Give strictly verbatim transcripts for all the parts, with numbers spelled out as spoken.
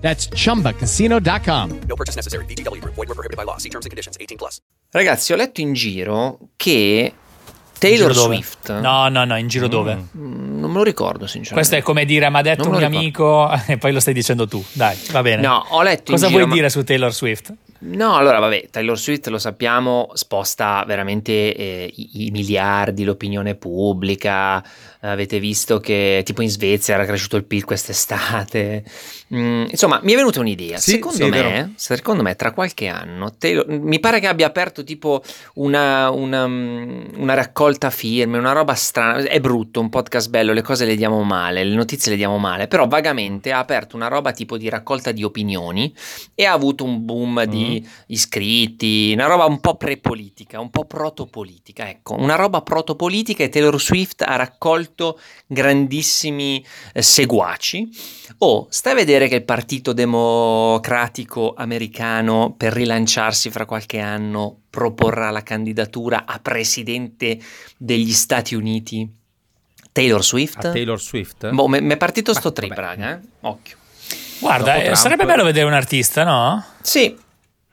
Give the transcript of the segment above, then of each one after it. That's Chumba Casino dot com. No purchase necessary. V G W. Void where prohibited by law. See terms and conditions. eighteen plus. Ragazzi, ho letto in giro che Taylor Swift. Dove? No, no, no, in giro mm. dove? Mm, non me lo ricordo, sinceramente. Questo è come dire, ma ha detto non un mio amico e poi lo stai dicendo tu. Dai, va bene. No, ho letto Cosa in giro. Cosa vuoi ma... dire su Taylor Swift? No, allora vabbè, Taylor Swift lo sappiamo, sposta veramente eh, i, i miliardi, l'opinione pubblica. Avete visto che tipo in Svezia era cresciuto il P I L quest'estate. Mm, insomma, mi è venuta un'idea. Sì, secondo, sì, me, secondo me tra qualche anno Taylor, mi pare che abbia aperto tipo una, una, una raccolta firme, una roba strana. È brutto, un podcast bello, le cose le diamo male, le notizie le diamo male, però vagamente ha aperto una roba tipo di raccolta di opinioni e ha avuto un boom di mm. iscritti, una roba un po' pre-politica, un po' protopolitica, ecco, una roba protopolitica, e Taylor Swift ha raccolto grandissimi eh, seguaci. Oh, stai a vedere che il Partito Democratico americano, per rilanciarsi fra qualche anno, proporrà la candidatura a presidente degli Stati Uniti Taylor Swift? A Taylor Swift? Boh, mi è partito sto trip, raga, eh? Occhio. Guarda, eh, sarebbe bello vedere un artista, no? Sì.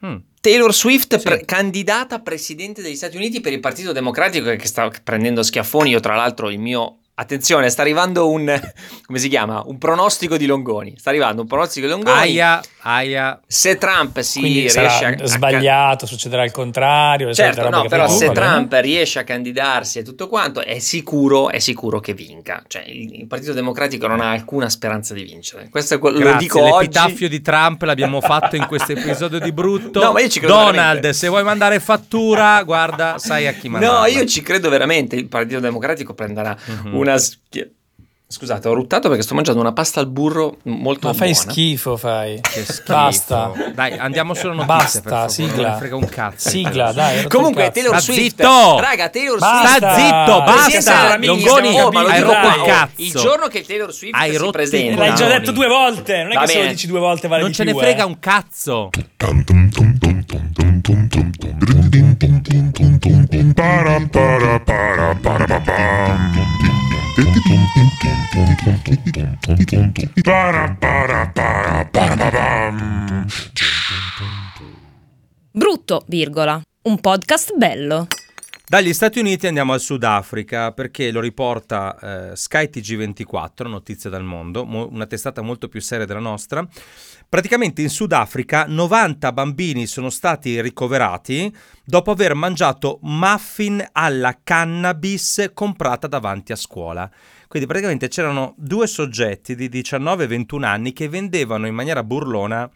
Hmm. Taylor Swift, sì. pre- candidata a presidente degli Stati Uniti per il Partito Democratico, che sta prendendo schiaffoni. Io, tra l'altro, il mio, attenzione, sta arrivando un, come si chiama, un pronostico di Longoni, sta arrivando un pronostico di Longoni. Aia, aia. Se Trump si Quindi riesce a sbagliato, a... succederà il contrario, certo, no, però se Google, Trump eh? riesce a candidarsi e tutto quanto, è sicuro, è sicuro che vinca, cioè il, il Partito Democratico non ha alcuna speranza di vincere. Questo è quello, lo dico oggi. L'epitaffio di Trump l'abbiamo fatto in questo episodio di brutto. No, ma io ci credo Donald, veramente. Se vuoi mandare fattura, guarda, sai a chi mandarla. No, io ci credo veramente, il Partito Democratico prenderà mm-hmm. un Una schia... Scusate, ho ruttato perché sto mangiando una pasta al burro molto Ma buona. Ma fai schifo, fai. Che schifo. Basta. Dai, andiamo solo notizie. Basta, per favore. Sigla. Non frega un cazzo. Sigla, dai. Comunque, Taylor Swift. Zitto. Raga, Taylor Swift. Sta zitto, basta. Longoni, oh, hai rotto il cazzo. Il giorno che Taylor Swift hai si presenta. L'hai già detto due volte. Non è Va che bene. se lo dici due volte vale non di più. Non ce ne frega eh. un cazzo. Brutto, virgola. Un podcast bello. Dagli Stati Uniti andiamo al Sudafrica, perché lo riporta eh, Sky T G ventiquattro, notizie dal mondo, mo- una testata molto più seria della nostra. Praticamente in Sudafrica novanta bambini sono stati ricoverati dopo aver mangiato muffin alla cannabis comprata davanti a scuola. Quindi praticamente c'erano due soggetti di diciannove ventuno anni che vendevano in maniera burlona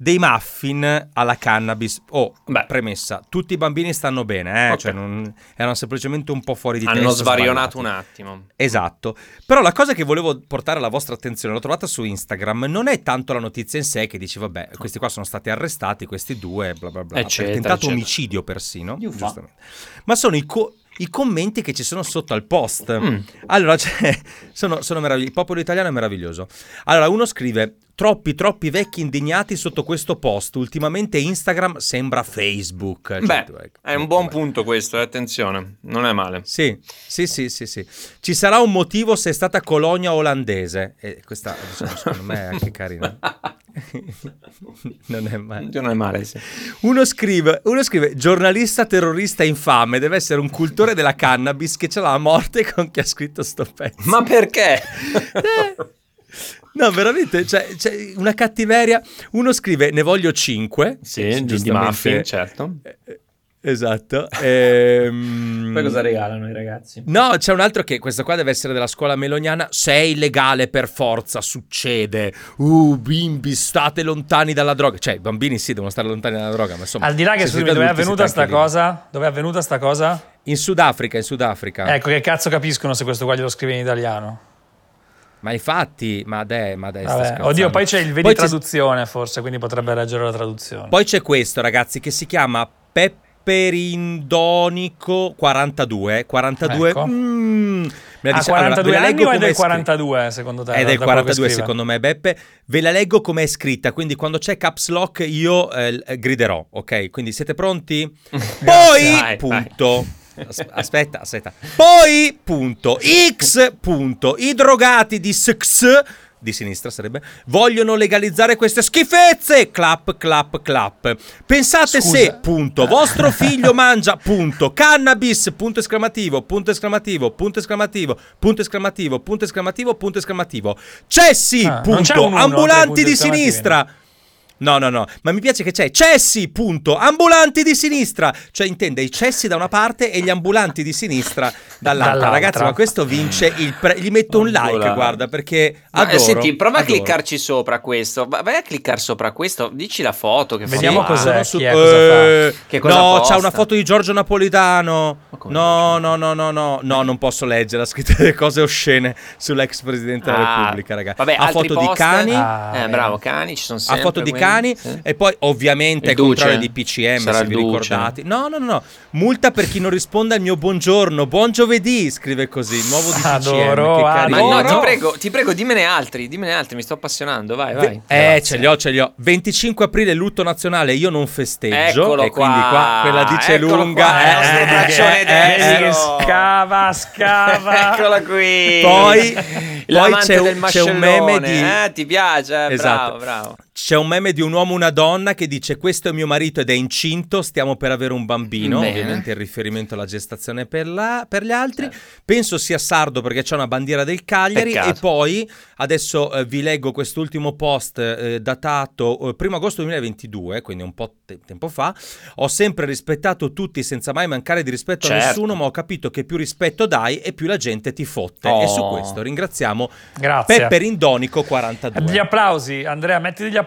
dei muffin alla cannabis. Oh, beh, premessa, tutti i bambini stanno bene, eh? Okay. Cioè non, erano semplicemente un po' fuori di testa. Hanno svarionato sbagliati. un attimo. Esatto. Però la cosa che volevo portare alla vostra attenzione, l'ho trovata su Instagram, non è tanto la notizia in sé, che dice vabbè, questi qua sono stati arrestati, questi due, bla bla bla, eccetera, tentato eccetera. omicidio persino, Yufa. giustamente. Ma sono i co- I commenti che ci sono sotto al post. Mm. Allora, cioè, sono, sono meravigliosi. Il popolo italiano è meraviglioso. Allora, uno scrive: troppi, troppi vecchi indignati sotto questo post. Ultimamente Instagram sembra Facebook. Beh, cioè, ecco, è un buon vabbè. punto questo, eh, attenzione. Non è male. Sì, sì, sì, sì, sì. Ci sarà un motivo se è stata colonia olandese. E questa, diciamo, secondo me, è anche carina. non è male, non è male sì. uno, scrive, uno scrive giornalista terrorista infame, deve essere un cultore della cannabis che ce l'ha a morte con chi ha scritto sto pezzo. Ma perché? eh. No, veramente, cioè, cioè una cattiveria. Uno scrive ne voglio cinque, sì, di muffin, certo, eh, esatto. ehm... Poi cosa regalano i ragazzi? No, c'è un altro che questo qua deve essere della scuola meloniana. Sei illegale per forza, succede. Uh, bimbi, state lontani dalla droga. Cioè, i bambini sì, devono stare lontani dalla droga, ma insomma. Al di là che scusami, dove è avvenuta sta cosa? Dove è avvenuta sta cosa? In Sudafrica, in Sudafrica. Ecco, che cazzo capiscono se questo qua glielo scrive in italiano? Ma infatti, ma dai, ma dai, sta oddio, poi c'è il vedi poi traduzione c'è... forse, quindi potrebbe leggere la traduzione. Poi c'è questo, ragazzi, che si chiama Pepperindonico quarantadue, quarantadue Ecco. Mm, me la dice, ah, quarantadue allora, anni o è del quarantadue secondo te? È del quarantadue secondo me, Beppe. Ve la leggo come è scritta, quindi quando c'è caps lock io eh, griderò, ok? Quindi siete pronti? Poi, vai, punto... Vai. Aspetta, aspetta. Poi, punto, X, punto, i drogati di Sex, di sinistra sarebbe, vogliono legalizzare queste schifezze, clap, clap, clap. Pensate Scusa. se, punto, vostro figlio mangia, punto, cannabis, punto esclamativo, punto esclamativo, punto esclamativo, punto esclamativo, punto esclamativo, punto esclamativo. Cessi, ah, punto, uno, ambulanti di sinistra. No, no, no, ma mi piace che c'è Cessi, punto, ambulanti di sinistra. Cioè intende i cessi da una parte e gli ambulanti di sinistra dall'altra, dall'altra. Ragazzi, ma questo vince il pre... Gli metto un like, guarda, perché adoro, ma, senti, prova adoro. a cliccarci sopra questo. Vai a cliccare sopra questo, dici la foto che vediamo fa. Cos'è, su... è, cosa fa. Che cosa No, posta? C'ha una foto di Giorgio Napolitano. No, no, no, no, no, no, non posso leggere. Ha scritto delle cose oscene sull'ex presidente della ah, Repubblica, ragazzi. Vabbè, ha foto post? di cani. Ah, eh, bravo, cani, ci sono sempre. Ha foto di cani. Sì. E poi ovviamente il controllo di P C M, sarà se vi ricordate. No, no, no, multa per chi non risponde al mio buongiorno. Buon giovedì, scrive così. Nuovo di P C M. Adoro, che carino. Ma no, ti prego, ti prego, dimmene altri, dimmene altri, mi sto appassionando, vai, vai. Eh, Grazie. ce li ho, ce li ho. venticinque aprile lutto nazionale, io non festeggio. Eccolo e qua. quindi qua quella dice Eccolo lunga. Qua, eh, eh, braccione eh, eh, scava, scava. Eccola qui. Poi, poi c'è, del c'è un meme di eh, ti piace, eh, esatto. bravo, bravo. C'è un meme di un uomo e una donna che dice questo è mio marito ed è incinto, stiamo per avere un bambino. Bene. Ovviamente il riferimento alla gestazione per, la, per gli altri. Certo. Penso sia sardo perché c'è una bandiera del Cagliari. Peccato. E poi adesso eh, vi leggo quest'ultimo post eh, datato eh, primo agosto duemilaventidue, quindi un po' te- tempo fa. Ho sempre rispettato tutti senza mai mancare di rispetto certo. a nessuno, ma ho capito che più rispetto dai e più la gente ti fotte. Oh. E su questo ringraziamo Pepperindonico quarantadue. Gli applausi, Andrea, metti degli applausi.